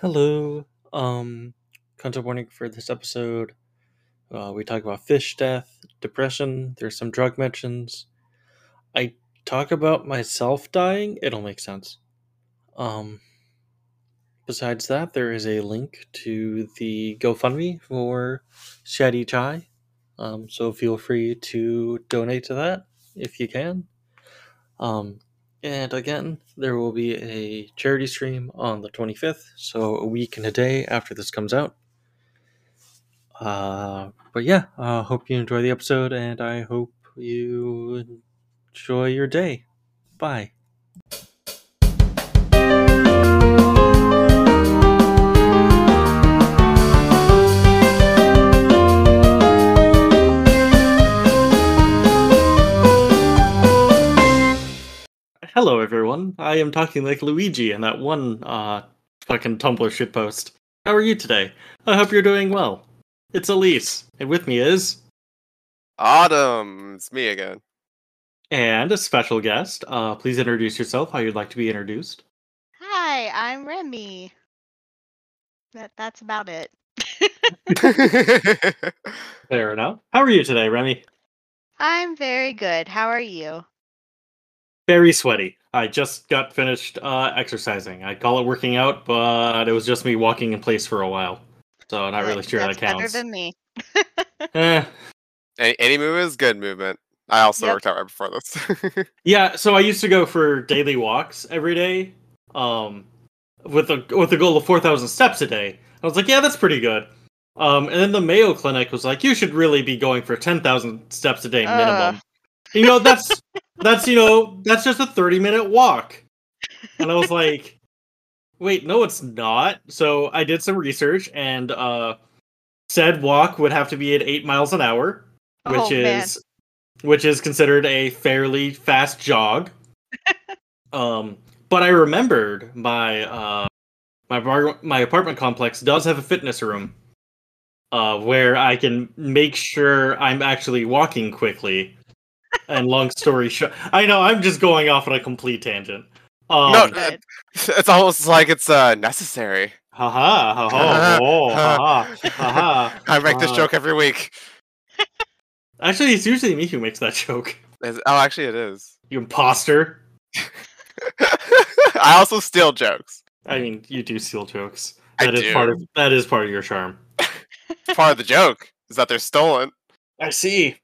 Hello. Content warning for this episode. We talk about fish death, depression. There's some drug mentions. I talk about myself dying. It'll make sense. Besides that, there is a link to the GoFundMe for Chatty Chai. So feel free to donate to that if you can. And again, there will be a charity stream on the 25th, so a week and a day after this comes out. But yeah, I hope you enjoy the episode, and I hope you enjoy your day. Bye. Hello, everyone. I am talking like Luigi in that one fucking Tumblr shitpost. How are you today? I hope you're doing well. It's Elise, and with me is... Autumn! It's me again. And a special guest. Please introduce yourself, how you'd like to be introduced. Hi, I'm Remi. That's about it. Fair enough. How are you today, Remi? I'm very good. How are you? Very sweaty. I just got finished exercising. I call it working out, but it was just me walking in place for a while. So I'm not really sure that counts. Better than me. Any movement is good movement. I also worked out right before this. Yeah, so I used to go for daily walks every day, with the goal of 4,000 steps a day. I was like, yeah, that's pretty good. And then the Mayo Clinic was like, you should really be going for 10,000 steps a day minimum. You know, that's just a 30-minute walk. And I was like, wait, no, it's not. So I did some research, and said walk would have to be at 8 miles an hour, which is considered a fairly fast jog. But I remembered my apartment complex does have a fitness room, where I can make sure I'm actually walking quickly. And long story short, I know I'm just going off on a complete tangent. No, it's almost like it's necessary. I make this joke every week. Actually, it's usually me who makes that joke. Actually, it is. You imposter. I also steal jokes. I mean, you do steal jokes. That is part of your charm. Part of the joke is that they're stolen. I see.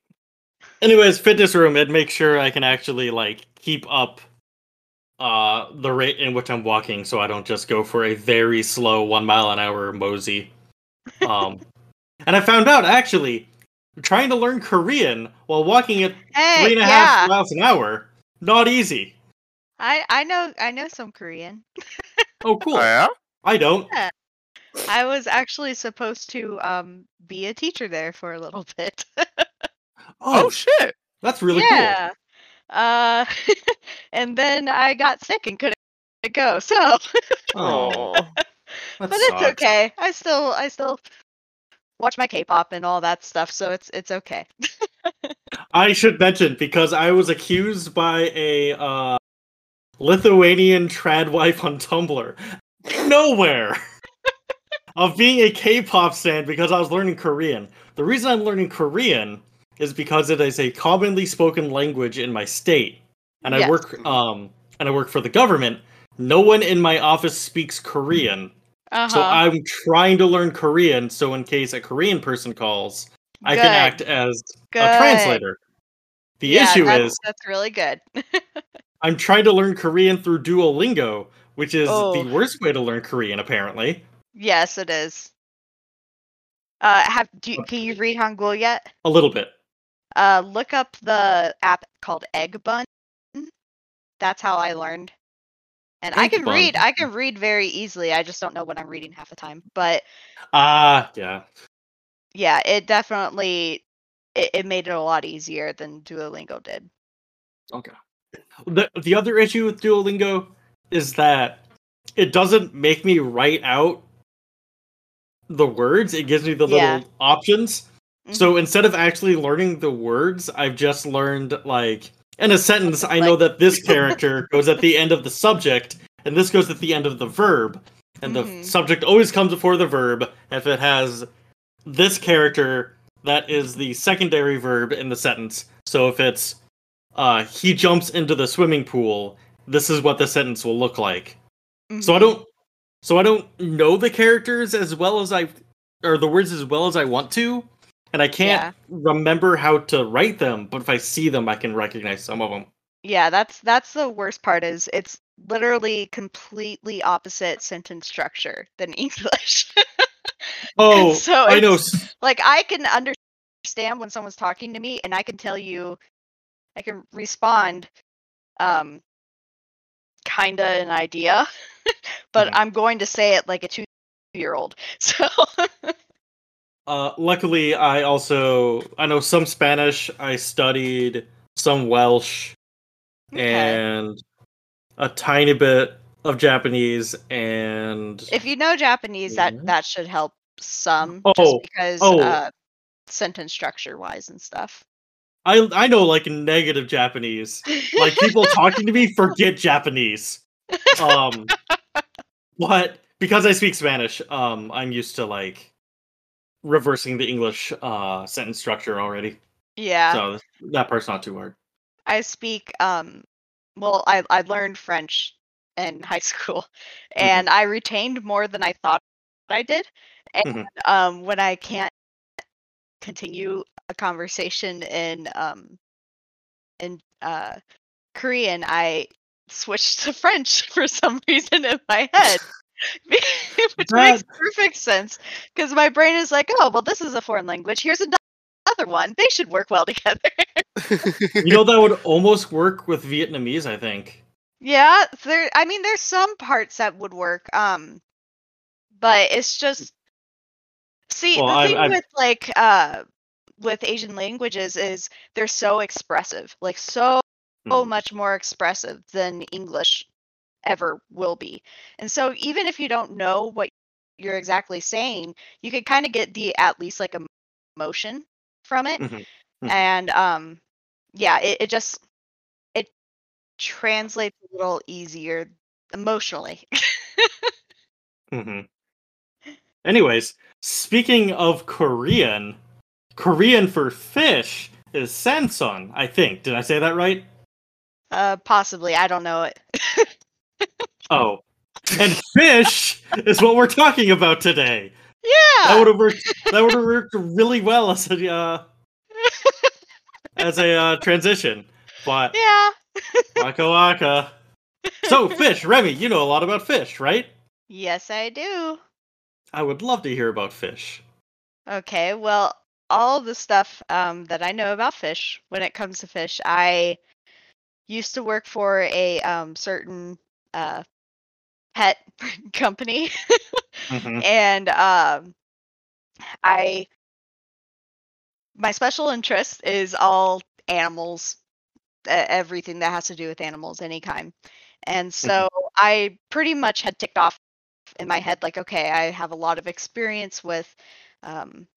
Anyways, fitness room, it makes sure I can actually, keep up the rate in which I'm walking, so I don't just go for a very slow 1-mile-an-hour mosey. And I found out, actually, trying to learn Korean while walking at 3.5 miles an hour, not easy. I know some Korean. Oh, cool. Yeah? I don't. Yeah. I was actually supposed to be a teacher there for a little bit. Oh shit! That's really cool. Yeah, and then I got sick and couldn't go. So, but it's okay. I still watch my K-pop and all that stuff. So it's okay. I should mention, because I was accused by a Lithuanian trad wife on Tumblr, nowhere, of being a K-pop stan because I was learning Korean. The reason I'm learning Korean is because it is a commonly spoken language in my state. And I work for the government. No one in my office speaks Korean. So I'm trying to learn Korean, so in case a Korean person calls, I can act as a translator. The issue is... That's really good. I'm trying to learn Korean through Duolingo, which is the worst way to learn Korean, apparently. Yes, it is. Can you read Hangul yet? A little bit. Look up the app called Egg Bun. That's how I learned. And I can read very easily. I just don't know what I'm reading half the time. But yeah. Yeah, it definitely it made it a lot easier than Duolingo did. Okay. The other issue with Duolingo is that it doesn't make me write out the words. It gives me the little options. So instead of actually learning the words, I've just learned, in a sentence, I know that this character goes at the end of the subject, and this goes at the end of the verb. and the subject always comes before the verb. If it has this character, that is the secondary verb in the sentence. So if it's he jumps into the swimming pool, this is what the sentence will look like. So I don't know the characters as well as I, or the words as well as I want to, and I can't remember how to write them. But if I see them, I can recognize some of them. Yeah, that's the worst part. Is it's literally completely opposite sentence structure than English. Oh, so I know. Like I can understand when someone's talking to me, and I can tell you, I can respond, kinda an idea, but I'm going to say it like a 2-year-old. So, luckily, I know some Spanish. I studied some Welsh and a tiny bit of Japanese, and if you know Japanese, that should help some, just because sentence structure wise and stuff. I know like negative Japanese, like people talking to me forget Japanese, but because I speak Spanish, I'm used to like reversing the English sentence structure already. Yeah, so that part's not too hard. I speak I learned French in high school, and I retained more than I thought I did. And when I can't continue a conversation in Korean, I switched to French for some reason in my head, which makes perfect sense because my brain is like, oh, well, this is a foreign language. Here's another one. They should work well together. You know, that would almost work with Vietnamese, I think. Yeah, there's some parts that would work, but it's just with Asian languages is they're so expressive, like so much more expressive than English ever will be. And so even if you don't know what you're exactly saying, you can kind of get the at least like emotion from it, and it translates a little easier emotionally. Anyways, speaking of Korean for fish is sansun, I think. Did I say that right? Possibly. I don't know it. Oh. And fish is what we're talking about today. Yeah. That would have worked really well as a transition. But yeah. Waka waka. So fish, Remi, you know a lot about fish, right? Yes, I do. I would love to hear about fish. Okay, well, all the stuff that I know about fish, when it comes to fish, I used to work for a certain pet company, and my special interest is all animals, everything that has to do with animals, any kind. And so I pretty much had ticked off in my head, like, okay, I have a lot of experience with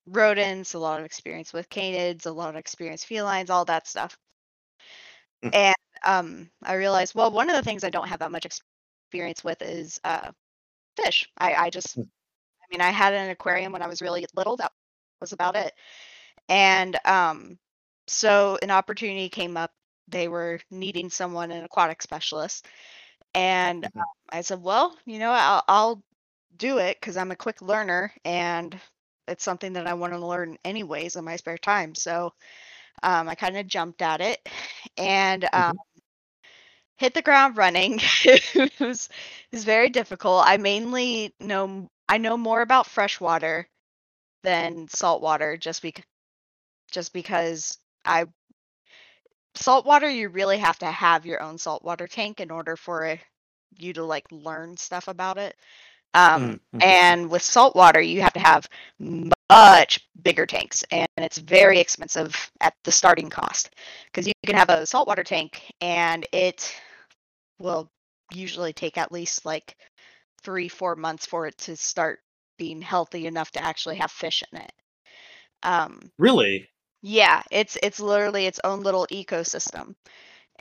rodents, a lot of experience with canids, a lot of experience felines, all that stuff. And I realized, well, one of the things I don't have that much experience with is fish. I had an aquarium when I was really little. That was about it. And so an opportunity came up. They were needing someone, an aquatic specialist. And I said, well, you know, I'll do it because I'm a quick learner and it's something that I want to learn anyways in my spare time. So I kind of jumped at it and hit the ground running. It was very difficult. I know more about freshwater than saltwater just because I. Saltwater, you really have to have your own saltwater tank in order for you to like learn stuff about it. And with saltwater, you have to have much bigger tanks, and it's very expensive at the starting cost because you can have a saltwater tank and it will usually take at least like 3-4 months for it to start being healthy enough to actually have fish in it. Really? Yeah, it's literally its own little ecosystem.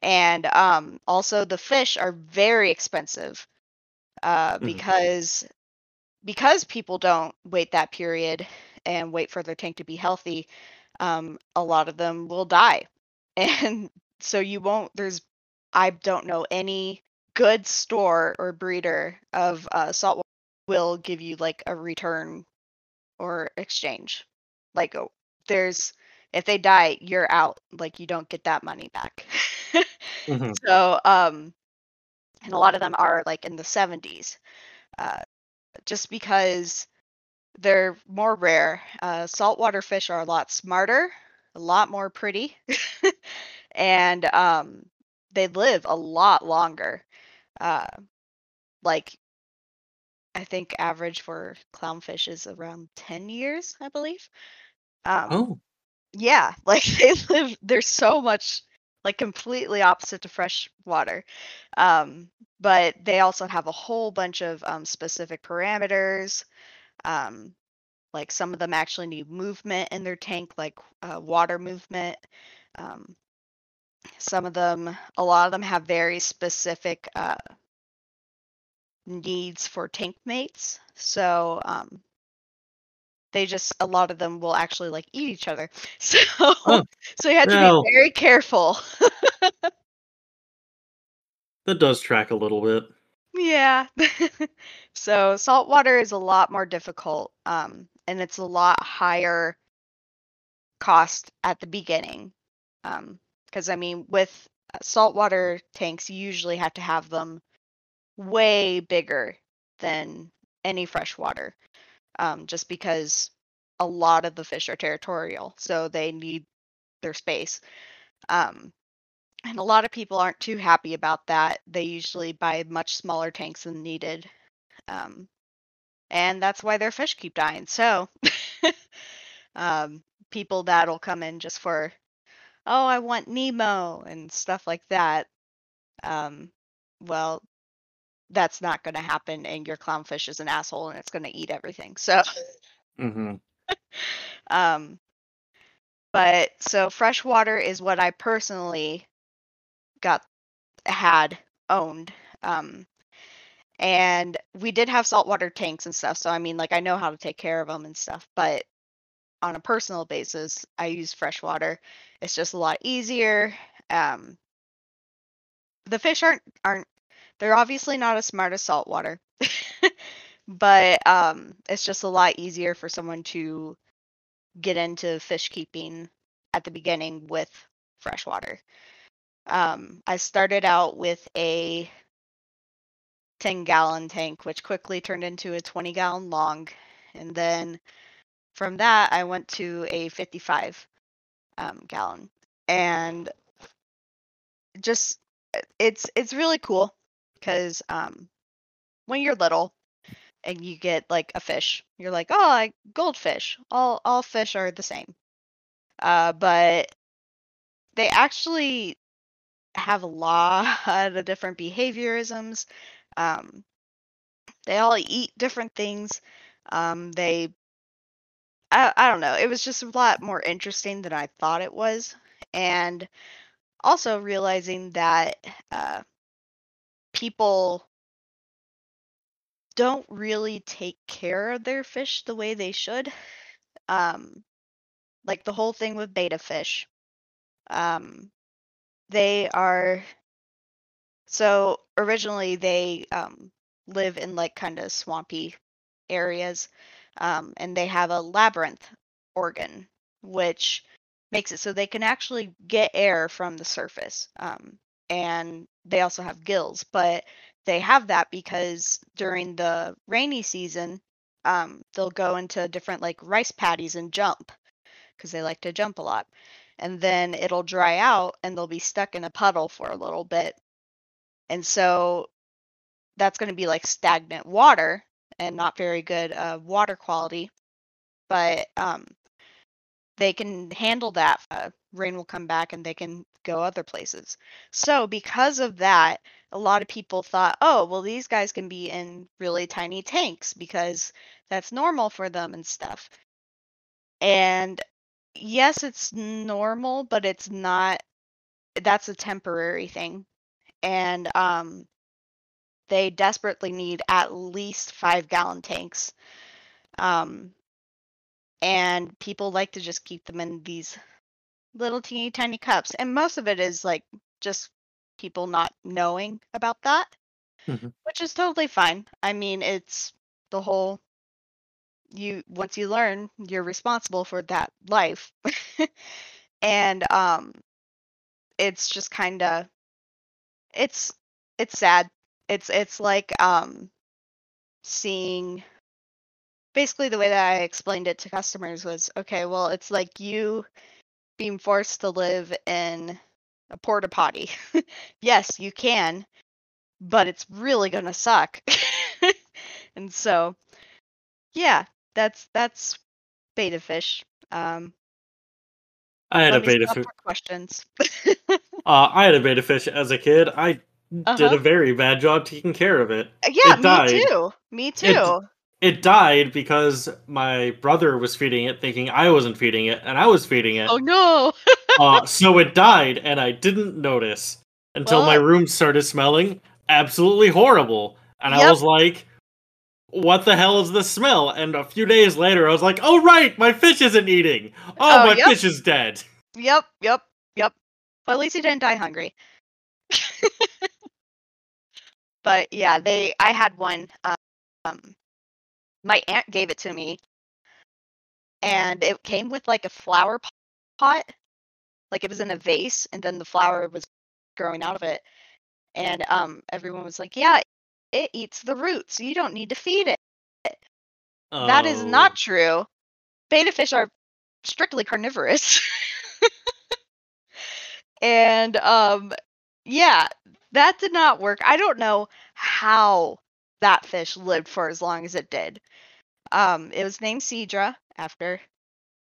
And also the fish are very expensive because because people don't wait that period and wait for their tank to be healthy, a lot of them will die. And so you won't, I don't know any good store or breeder of saltwater will give you like a return or exchange. Like if they die, you're out. Like you don't get that money back. Mm-hmm. So, and a lot of them are like in the 70s, just because they're more rare. Saltwater fish are a lot smarter, a lot more pretty, and they live a lot longer. Like I think average for clownfish is around 10 years, I believe. Yeah, like they live, they're so much like completely opposite to fresh water. But they also have a whole bunch of specific parameters. Like some of them actually need movement in their tank, like water movement. Some of them, a lot of them have very specific needs for tank mates. So they just, a lot of them will actually like eat each other. So, so you have to be very careful. That does track a little bit. Yeah. So saltwater is a lot more difficult, and it's a lot higher cost at the beginning. Because, I mean, with saltwater tanks, you usually have to have them way bigger than any freshwater, just because a lot of the fish are territorial, so they need their space. And a lot of people aren't too happy about that. They usually buy much smaller tanks than needed. And that's why their fish keep dying. So people that'll come in just for, oh, I want Nemo and stuff like that. Well, that's not going to happen. And your clownfish is an asshole and it's going to eat everything. So, but so freshwater is what I personally owned. And we did have saltwater tanks and stuff. So, I mean, like I know how to take care of them and stuff, but on a personal basis, I use freshwater. It's just a lot easier. The fish aren't they're obviously not as smart as saltwater, but it's just a lot easier for someone to get into fish keeping at the beginning with freshwater. I started out with a 10-gallon tank, which quickly turned into a 20-gallon long, and then from that I went to a 55-gallon, and just it's really cool because when you're little and you get like a fish, you're like, oh, goldfish. All fish are the same, but they actually have a lot of different behaviorisms. They all eat different things. I don't know. It was just a lot more interesting than I thought it was. And also realizing that people don't really take care of their fish the way they should. Like the whole thing with betta fish. They are... So originally they live in like kind of swampy areas. And they have a labyrinth organ, which makes it so they can actually get air from the surface. And they also have gills, but they have that because during the rainy season, they'll go into different like rice paddies and jump because they like to jump a lot. And then it'll dry out and they'll be stuck in a puddle for a little bit. And so that's going to be like stagnant water and not very good water quality, but they can handle that. Rain will come back and they can go other places. So because of that, a lot of people thought, oh, well, these guys can be in really tiny tanks because that's normal for them and stuff. And yes, it's normal, but it's not, that's a temporary thing. And they desperately need at least 5-gallon tanks. And people like to just keep them in these little teeny tiny cups. And most of it is like just people not knowing about that, which is totally fine. I mean, it's the whole, once you learn, you're responsible for that life. And it's just kind of, it's sad. It's like seeing, basically the way that I explained it to customers was, okay, well, it's like you being forced to live in a porta potty. Yes, you can, but it's really gonna suck. And so, yeah, that's betta fish. I had a betta fish. Questions. I had a betta fish as a kid. I did a very bad job taking care of it. Yeah, it died. Me too. It died because my brother was feeding it, thinking I wasn't feeding it, and I was feeding it. Oh no! So it died, and I didn't notice until my room started smelling absolutely horrible, and I was like, what the hell is this smell? And a few days later, I was like, oh, right, my fish isn't eating. Oh, my fish is dead. Yep. Well, at least he didn't die hungry. But yeah, I had one. My aunt gave it to me, and it came with like a flower pot. Like it was in a vase, and then the flower was growing out of it. And everyone was like, yeah, it eats the roots. You don't need to feed it. Oh. That is not true. Betta fish are strictly carnivorous. And yeah, that did not work. I don't know how that fish lived for as long as it did. It was named Seedra after,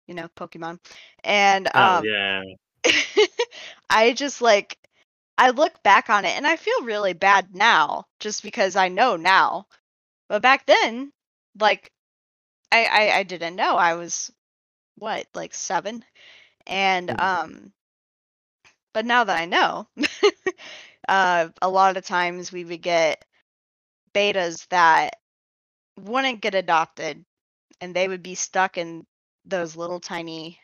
you know, Pokemon. And I just like, I look back on it and I feel really bad now, just because I know now. But back then, like, I didn't know. I was like 7, and but now that I know, a lot of times we would get bettas that wouldn't get adopted, and they would be stuck in those little tiny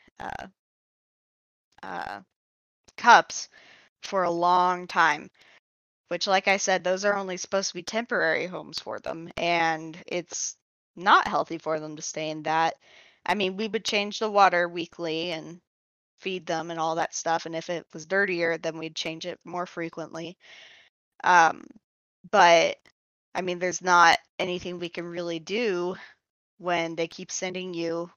cups for a long time, which, like I said, those are only supposed to be temporary homes for them, and it's not healthy for them to stay in that. I mean, we would change the water weekly and feed them and all that stuff, and if it was dirtier, then we'd change it more frequently. But I mean, there's not anything we can really do when they keep sending you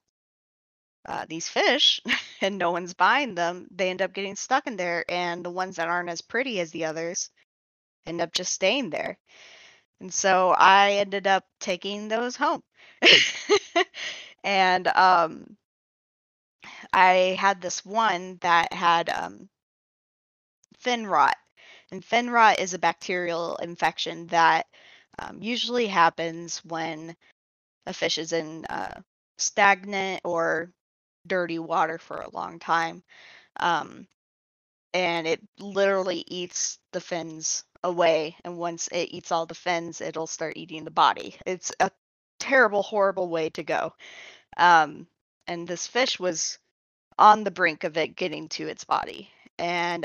these fish and no one's buying them. They end up getting stuck in there, and the ones that aren't as pretty as the others end up just staying there. And so I ended up taking those home. And I had this one that had fin rot. And fin rot is a bacterial infection that usually happens when a fish is in stagnant or dirty water for a long time, and it literally eats the fins away, and once it eats all the fins, it'll start eating the body. It's a terrible, horrible way to go, and this fish was on the brink of it getting to its body. And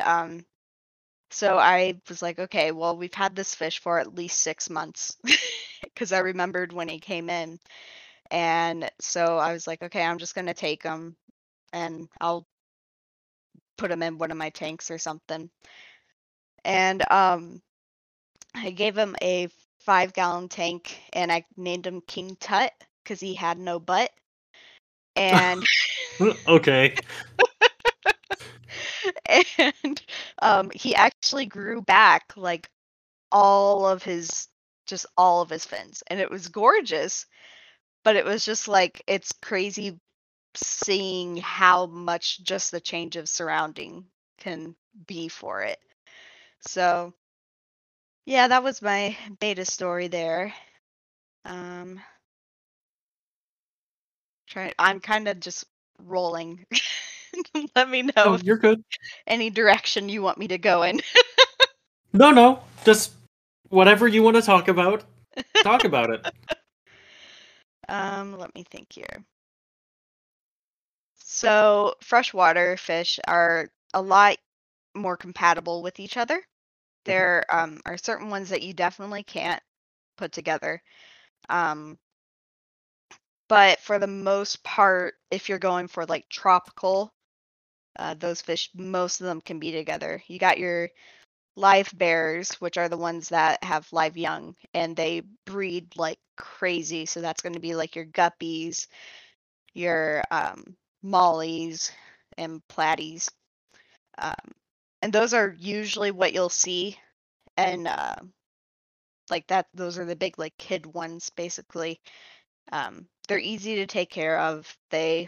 so I was like, okay, well, we've had this fish for at least 6 months, because I remembered when he came in. And so I was like, okay, I'm just going to take him and I'll put him in one of my tanks or something. And I gave him a 5-gallon tank, and I named him King Tut because he had no butt. And okay. And he actually grew back like all of his fins, and it was gorgeous. But it was just like, it's crazy seeing how much just the change of surrounding can be for it. So, yeah, that was my betta story there. I'm kind of just rolling. Let me know. Oh, you're good. Any direction you want me to go in. No, just Whatever you want to talk about it. Let me think here. So freshwater fish are a lot more compatible with each other. There are certain ones that you definitely can't put together. But for the most part, if you're going for like tropical, those fish, most of them can be together. You got your live bears, which are the ones that have live young, and they breed like crazy. So that's going to be like your guppies, your mollies, and platies. And those are usually what you'll see. And like that, those are the big like kid ones, basically. They're easy to take care of. They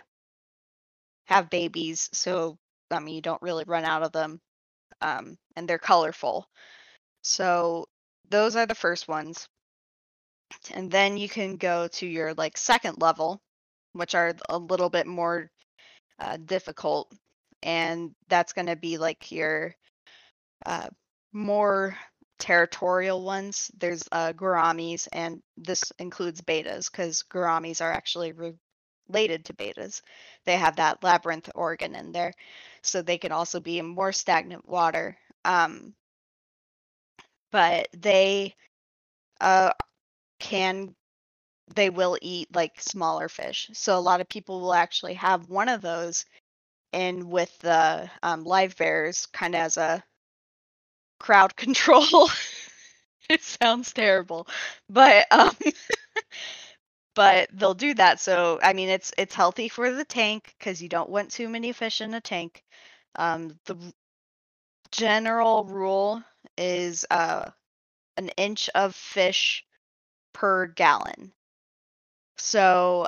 have babies, so I mean you don't really run out of them, and they're colorful. So those are the first ones, and then you can go to your like second level, which are a little bit more difficult, and that's going to be like your more territorial ones. There's gouramis, and this includes betas because gouramis are actually related to betas. They have that labyrinth organ in there, so they can also be in more stagnant water. But they will eat like smaller fish. So a lot of people will actually have one of those in with the live bears, kind of as a crowd control. It sounds terrible, but but they'll do that. So I mean, it's healthy for the tank because you don't want too many fish in a tank. The general rule is an inch of fish per gallon. So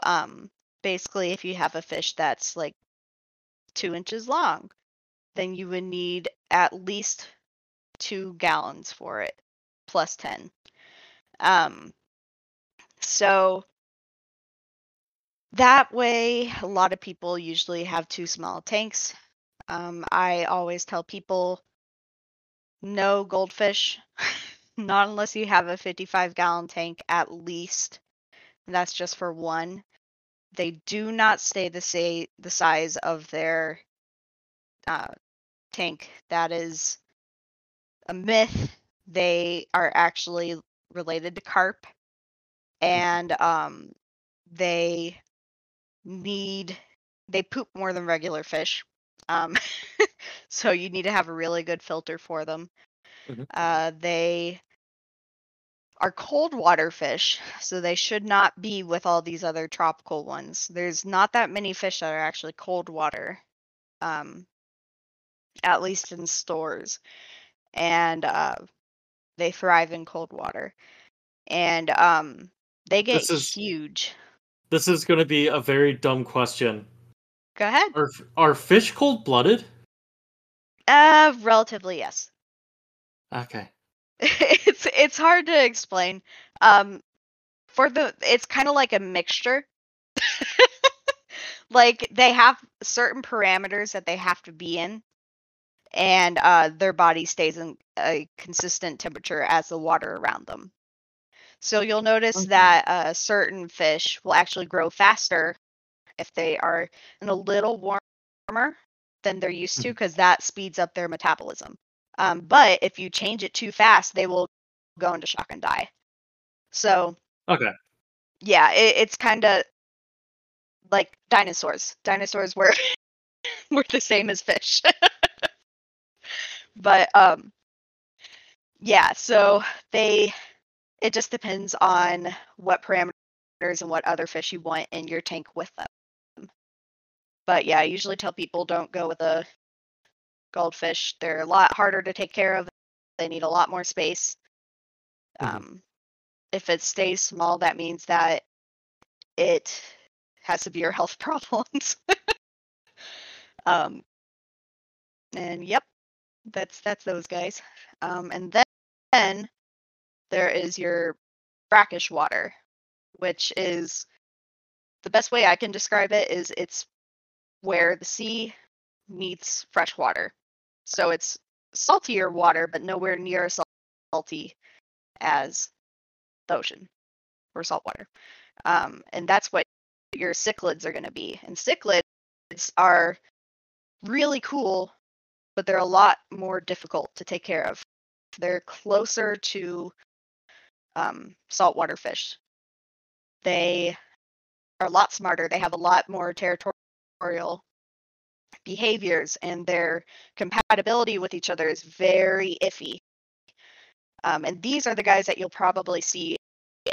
basically, if you have a fish that's like 2 inches long, then you would need at least 2 gallons for it, plus 10. So that way, a lot of people usually have two small tanks. I always tell people, no goldfish, not unless you have a 55-gallon tank at least. And that's just for one. They do not stay the size of their tank. That is a myth. They are actually related to carp, and they poop more than regular fish, so you need to have a really good filter for them. Mm-hmm. They are cold water fish, so they should not be with all these other tropical ones. There's not that many fish that are actually cold water, at least in stores. And they thrive in cold water, and they get huge. This is going to be a very dumb question. Go ahead. Are fish cold-blooded? Relatively, yes. Okay. It's hard to explain. It's kind of like a mixture. Like they have certain parameters that they have to be in. And their body stays in a consistent temperature as the water around them. So you'll notice that certain fish will actually grow faster if they are in a little warmer than they're used to, because that speeds up their metabolism. But if you change it too fast, they will go into shock and die. So, okay, yeah, it's kind of like dinosaurs. Dinosaurs were the same as fish. But yeah, so it just depends on what parameters and what other fish you want in your tank with them. But yeah, I usually tell people don't go with a goldfish. They're a lot harder to take care of. They need a lot more space. If it stays small, that means that it has severe health problems. And yep. That's those guys. And then there is your brackish water, which is the best way I can describe it is it's where the sea meets fresh water. So it's saltier water, but nowhere near as salty as the ocean or salt water. And that's what your cichlids are going to be. And cichlids are really cool, but they're a lot more difficult to take care of. They're closer to saltwater fish. They are a lot smarter. They have a lot more territorial behaviors, and their compatibility with each other is very iffy. And these are the guys that you'll probably see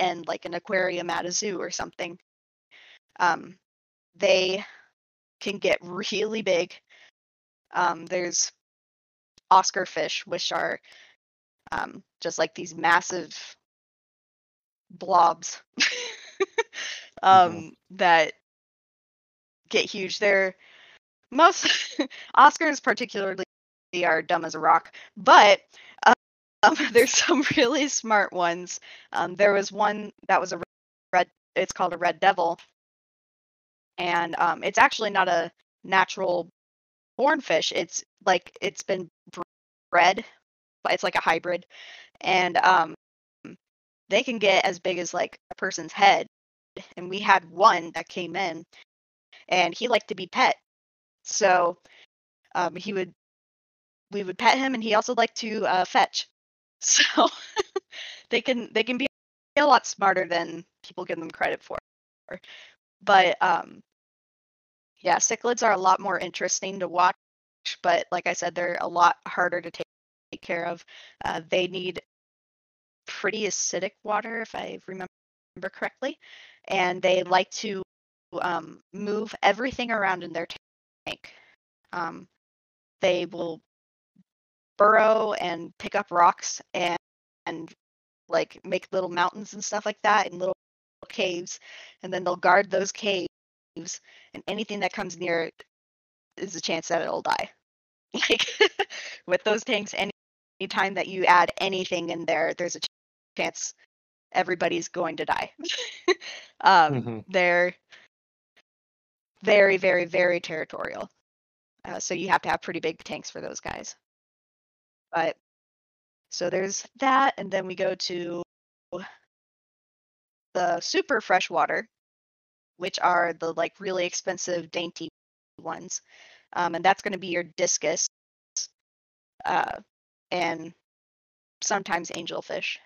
in like an aquarium at a zoo or something. They can get really big. There's Oscar fish, which are just like these massive blobs that get huge. They're most Oscars particularly are dumb as a rock, but there's some really smart ones. There was one that was a red. It's called a red devil, and it's actually not a natural born fish. It's like it's been bred, but it's like a hybrid, and they can get as big as like a person's head. And we had one that came in, and he liked to be pet. So we would pet him, and he also liked to fetch. So they can be a lot smarter than people give them credit for. But yeah, cichlids are a lot more interesting to watch. But like I said, they're a lot harder to take care of. They need pretty acidic water, if I remember correctly, and they like to move everything around in their tank. They will burrow and pick up rocks and like make little mountains and stuff like that, and little caves, and then they'll guard those caves, and anything that comes near it is a chance that it'll die. Like with those tanks, any time that you add anything in there, there's a chance everybody's going to die. They're very, very, very territorial. So you have to have pretty big tanks for those guys. But so there's that. And then we go to the super freshwater, which are the like really expensive, dainty ones. And that's going to be your discus and sometimes angelfish.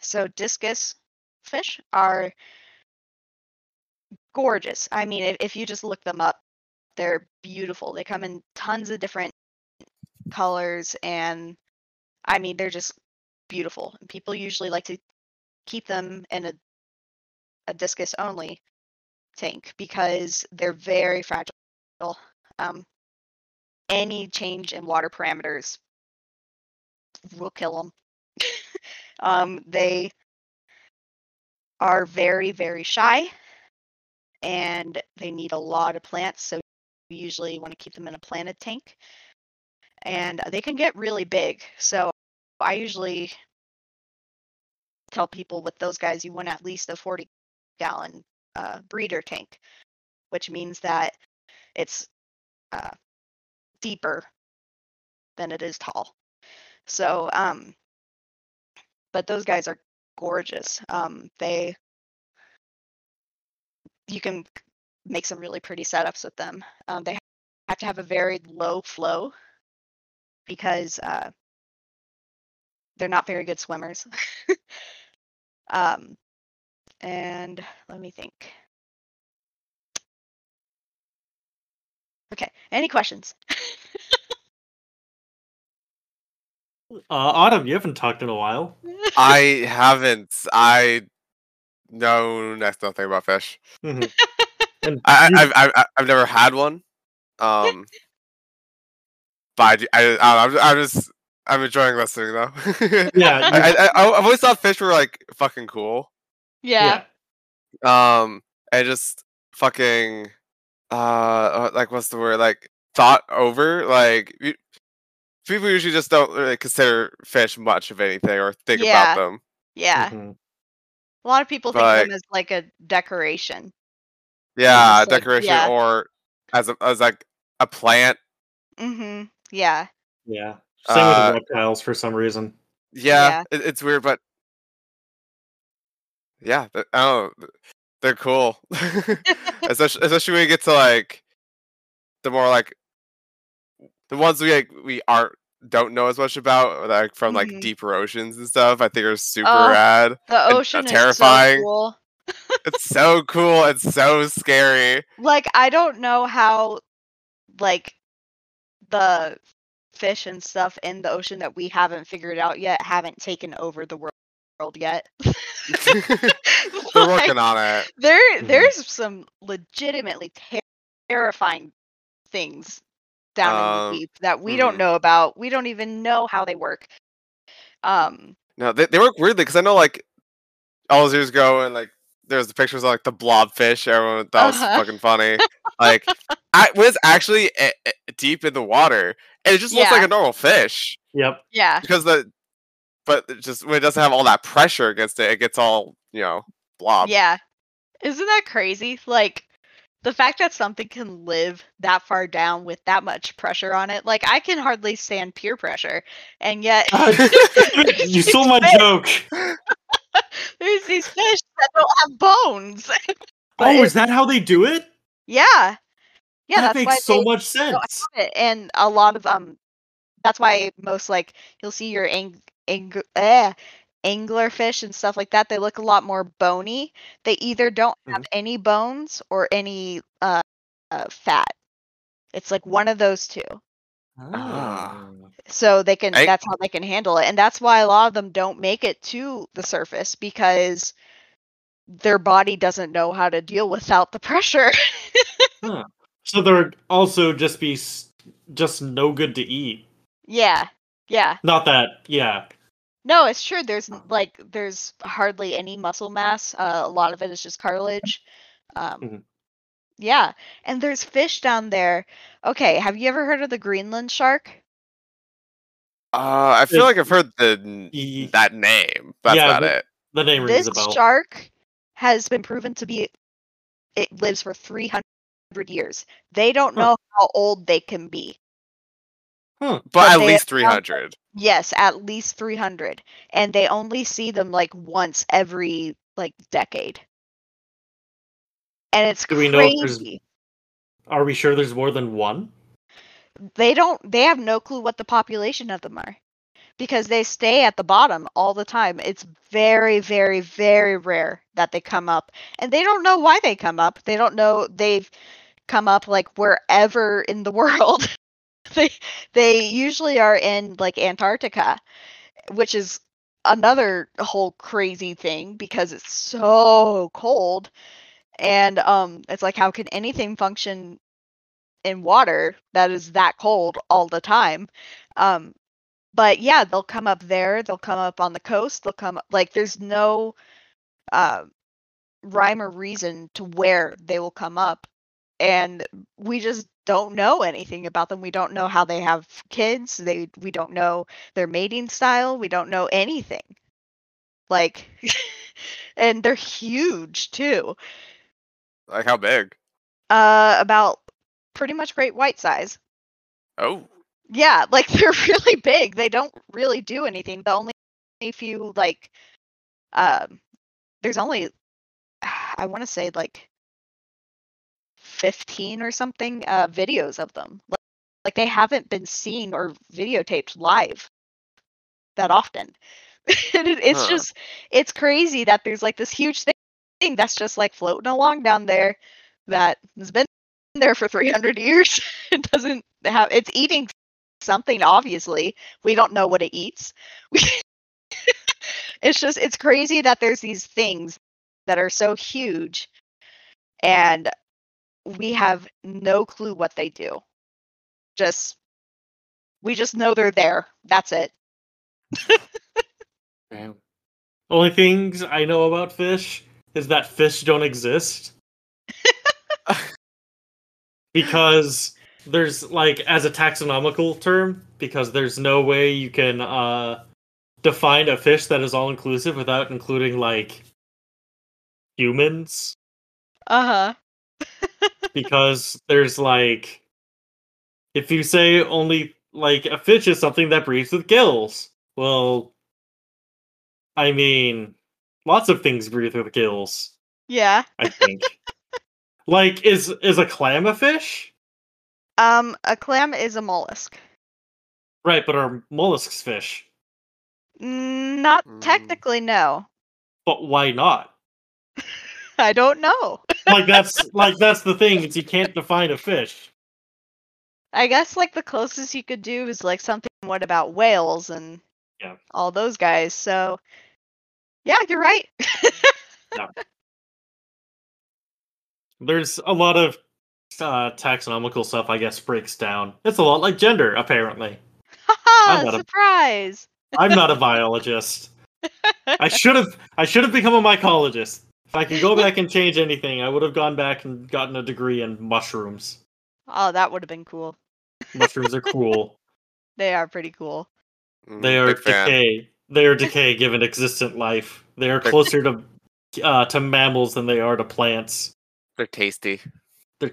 So discus fish are gorgeous. I mean, if you just look them up, they're beautiful. They come in tons of different colors, and I mean, they're just beautiful. And people usually like to keep them in a discus-only tank because they're very fragile. Any change in water parameters will kill them. They are very, very shy, and they need a lot of plants, so we usually want to keep them in a planted tank. And they can get really big, so I usually tell people with those guys you want at least a 40-gallon breeder tank, which means that it's deeper than it is tall. So, but those guys are gorgeous. You can make some really pretty setups with them. They have to have a very low flow because they're not very good swimmers. And let me think. Okay, any questions? Autumn, you haven't talked in a while. I haven't. I know next nothing about fish. And I've never had one. But I'm enjoying listening though. Yeah. I've always thought fish were like fucking cool. Yeah. And just fucking like what's the word, like thought over, like. People usually just don't really consider fish much of anything or think about them. Yeah. Mm-hmm. A lot of people think of them as like a decoration. Yeah, or as like a plant. Mm-hmm. Yeah. Yeah. Same with reptiles for some reason. Yeah, it's weird, but yeah, they're cool. especially when we get to like the more like the ones we don't know as much about, like from like deeper oceans and stuff. I think are super rad. The ocean is terrifying. So cool. It's so cool. It's so scary. Like I don't know how like the fish and stuff in the ocean that we haven't figured out yet haven't taken over the world yet. They're working on it. There's some legitimately terrifying things down in the deep that we don't know about. We don't even know how they work. No, they work weirdly, because I know like all those years ago, and like there's the pictures of like the blobfish. Everyone thought was fucking funny. Like I was actually deep in the water, and it just looks like a normal fish. Yep. Yeah. Because but it just when it doesn't have all that pressure against it, it gets all, you know, blob. Yeah. Isn't that crazy? Like the fact that something can live that far down with that much pressure on it. Like I can hardly stand peer pressure, and yet you stole my joke. There's these fish that don't have bones. Oh, is that how they do it? Yeah. Yeah, that makes so much sense. And a lot of that's why most like you'll see your anglerfish and stuff like that. They look a lot more bony. They either don't have any bones or any fat. It's like one of those two. So they can. That's how they can handle it, and that's why a lot of them don't make it to the surface, because their body doesn't know how to deal without the pressure. Huh. So they're also just no good to eat. Yeah, yeah. Not that, yeah. No, it's true. There's hardly any muscle mass. A lot of it is just cartilage. Yeah, and there's fish down there. Okay, have you ever heard of the Greenland shark? I feel like I've heard that name. That's about it. The name rings a bell. This shark has been proven to be. It lives for 300 years. They don't know how old they can be. Huh. But at least 300. Yes, at least 300, and they only see them like once every like decade. And it's crazy. Are we sure there's more than one? They have no clue what the population of them are, because they stay at the bottom all the time. It's very, very, very rare that they come up, and they don't know why they come up. They don't know they've come up like wherever in the world. They usually are in like Antarctica, which is another whole crazy thing because it's so cold. And it's like, how can anything function in water that is that cold all the time? But yeah, they'll come up there. They'll come up on the coast. They'll come up, like there's no rhyme or reason to where they will come up. And we just don't know anything about them. We don't know how they have kids. We don't know their mating style. We don't know anything. Like, and they're huge too. Like how big? About pretty much great white size. Oh. Yeah, like they're really big. They don't really do anything. There's only, I want to say like 15 or something videos of them. Like they haven't been seen or videotaped live that often. It's just, it's crazy that there's like this huge thing that's just like floating along down there that has been there for 300 years. It doesn't have, it's eating something, obviously. We don't know what it eats. It's crazy that there's these things that are so huge and we have no clue what they do. We just know they're there. That's it. Damn. Only things I know about fish is that fish don't exist. Because there's, like, as a taxonomical term, because there's no way you can define a fish that is all-inclusive without including, like, humans. Because there's, like, if you say only, like, a fish is something that breathes with gills, well, I mean, lots of things breathe through the gills. Yeah. I think. Like, is a clam a fish? A clam is a mollusk. Right, but are mollusks fish? Not technically, no. But why not? I don't know. That's the thing, is you can't define a fish. I guess the closest you could do is something what about whales and all those guys, so yeah, you're right. Yeah. There's a lot of taxonomical stuff, I guess, breaks down. It's a lot like gender, apparently. Haha, surprise! I'm not a biologist. I should have become a mycologist. If I could go back and change anything, I would have gone back and gotten a degree in mushrooms. Oh, that would have been cool. Mushrooms are cool. They are pretty cool. They are decay. They are decay given existent life. They are closer to mammals than they are to plants. They're tasty. They're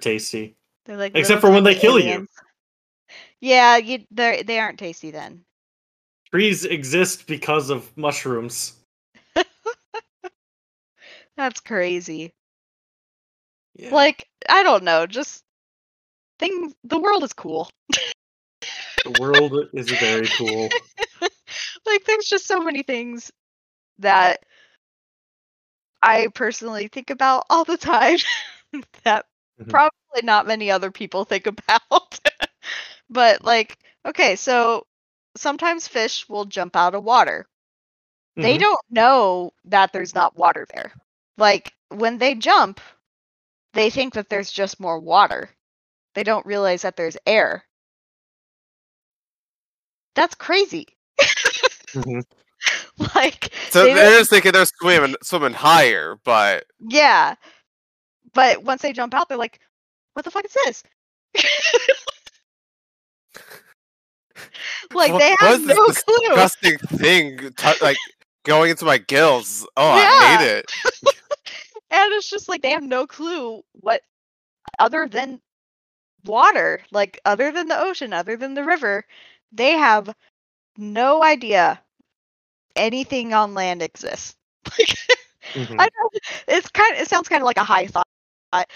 except for when they kill you. Yeah, they aren't tasty then. Trees exist because of mushrooms. That's crazy. Yeah. I don't know, the world is cool. The world is very cool. There's just so many things that I personally think about all the time that probably not many other people think about. But, okay, so sometimes fish will jump out of water. Mm-hmm. They don't know that there's not water there. When they jump, they think that there's just more water. They don't realize that there's air. That's crazy. Mm-hmm. So they're just thinking they're swimming higher, but... Yeah. But once they jump out, they're like, what the fuck is this? They have no clue. Disgusting thing, going into my gills. Oh, yeah. I hate it. And it's just they have no clue what, other than water, other than the ocean, other than the river, they have no idea anything on land exists. Mm-hmm. I know it sounds kind of like a high thought, but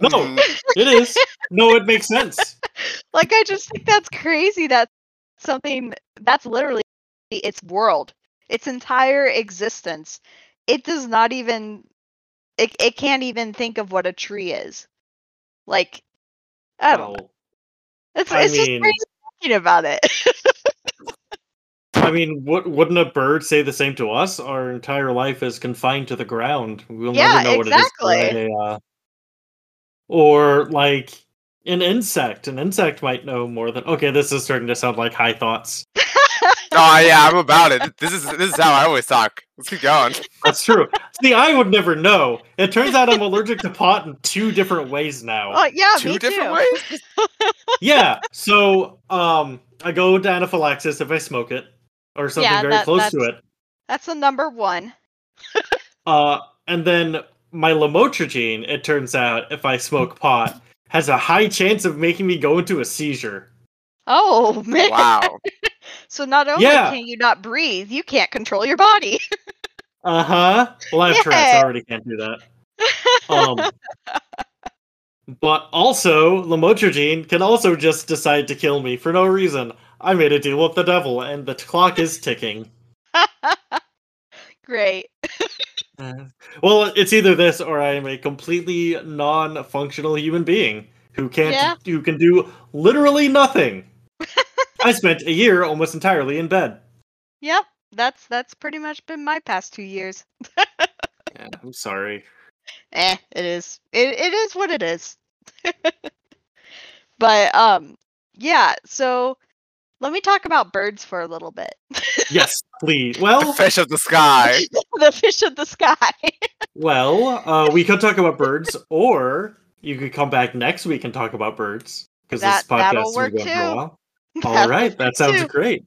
no, it is. No, it makes sense. I just think that's crazy. That's something that's literally its world, its entire existence. It does not even. It can't even think of what a tree is. I don't know. It's just crazy thinking about it. I mean, wouldn't a bird say the same to us? Our entire life is confined to the ground. We'll never know what it is. Or an insect. An insect might know more than. Okay, this is starting to sound like high thoughts. Oh yeah, I'm about it. This is how I always talk. Let's keep going. That's true. See, I would never know. It turns out I'm allergic to pot in two different ways now. Oh yeah, me too. Yeah. So I go to anaphylaxis if I smoke it. Or something close to it. That's the number one. And then my Lamotrigine, it turns out, if I smoke pot, has a high chance of making me go into a seizure. Oh, man. Wow. So not only can you not breathe, you can't control your body. Uh-huh. Well, I have Tourette's. I already can't do that. But also, Lamotrigine can also just decide to kill me for no reason. I made a deal with the devil, and the clock is ticking. Great. Well, it's either this, or I am a completely non-functional human being who can do literally nothing. I spent a year almost entirely in bed. Yep, that's pretty much been my past 2 years. Yeah, I'm sorry. It is. It is what it is. But yeah. So. Let me talk about birds for a little bit. Yes, please. Well, the fish of the sky. The fish of the sky. Well, we could talk about birds, or you could come back next week and talk about birds, because this podcast will work too. All right, that sounds great.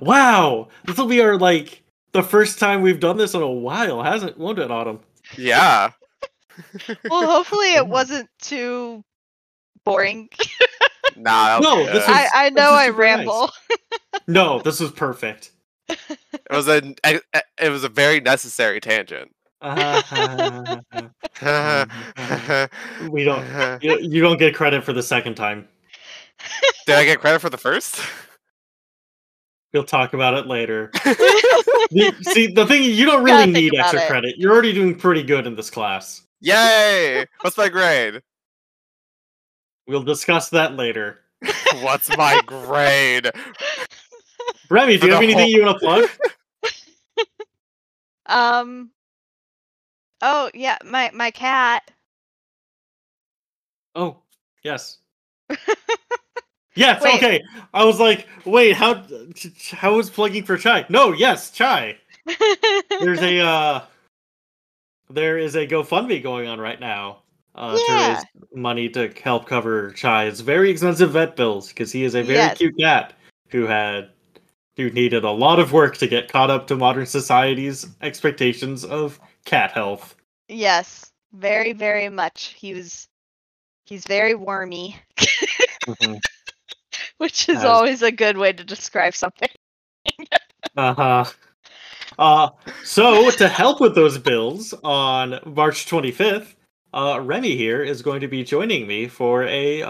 Wow, this will be our the first time we've done this in a while, won't it, Autumn? Yeah. Well, hopefully it wasn't too boring. Nah, no, I know I ramble. Nice. No, this was perfect. It was a very necessary tangent. You don't get credit for the second time. Did I get credit for the first? We'll talk about it later. See, the thing, you don't really need extra credit. You're already doing pretty good in this class. Yay! What's my grade? We'll discuss that later. What's my grade? Remi, do you have anything you want to plug? Oh, yeah, my cat. Oh, yes. Yes, wait. Okay. I was like, wait, how is plugging for Chai? No, yes, Chai. There is a GoFundMe going on right now to raise money to help cover Chai's very expensive vet bills, because he is a very cute cat who needed a lot of work to get caught up to modern society's expectations of cat health. Yes, very, very much. He's very wormy. Mm-hmm. Which is always a good way to describe something. Uh-huh. So, to help with those bills, on March 25th, Remi here is going to be joining me for a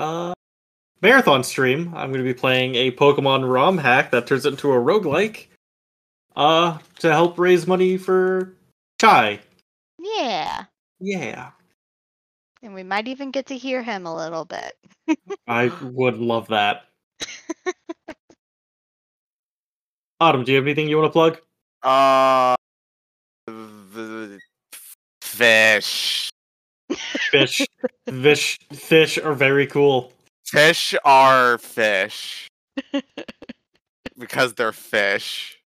marathon stream. I'm going to be playing a Pokemon ROM hack that turns into a roguelike to help raise money for Chai. Yeah. Yeah. And we might even get to hear him a little bit. I would love that. Autumn, do you have anything you want to plug? Fish. Fish are very cool. Fish are fish. Because they're fish.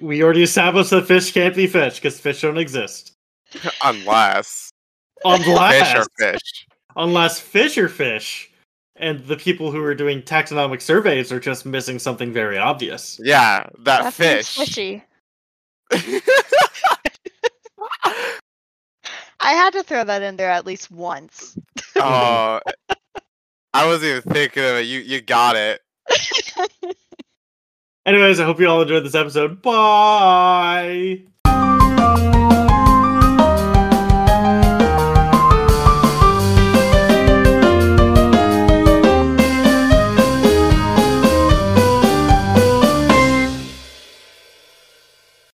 We already established that fish can't be fish, because fish don't exist. Unless fish are fish. Unless fish are fish. And the people who are doing taxonomic surveys are just missing something very obvious. Yeah, that fish. Fishy. I had to throw that in there at least once. Oh, I wasn't even thinking of it. You got it. Anyways, I hope you all enjoyed this episode. Bye!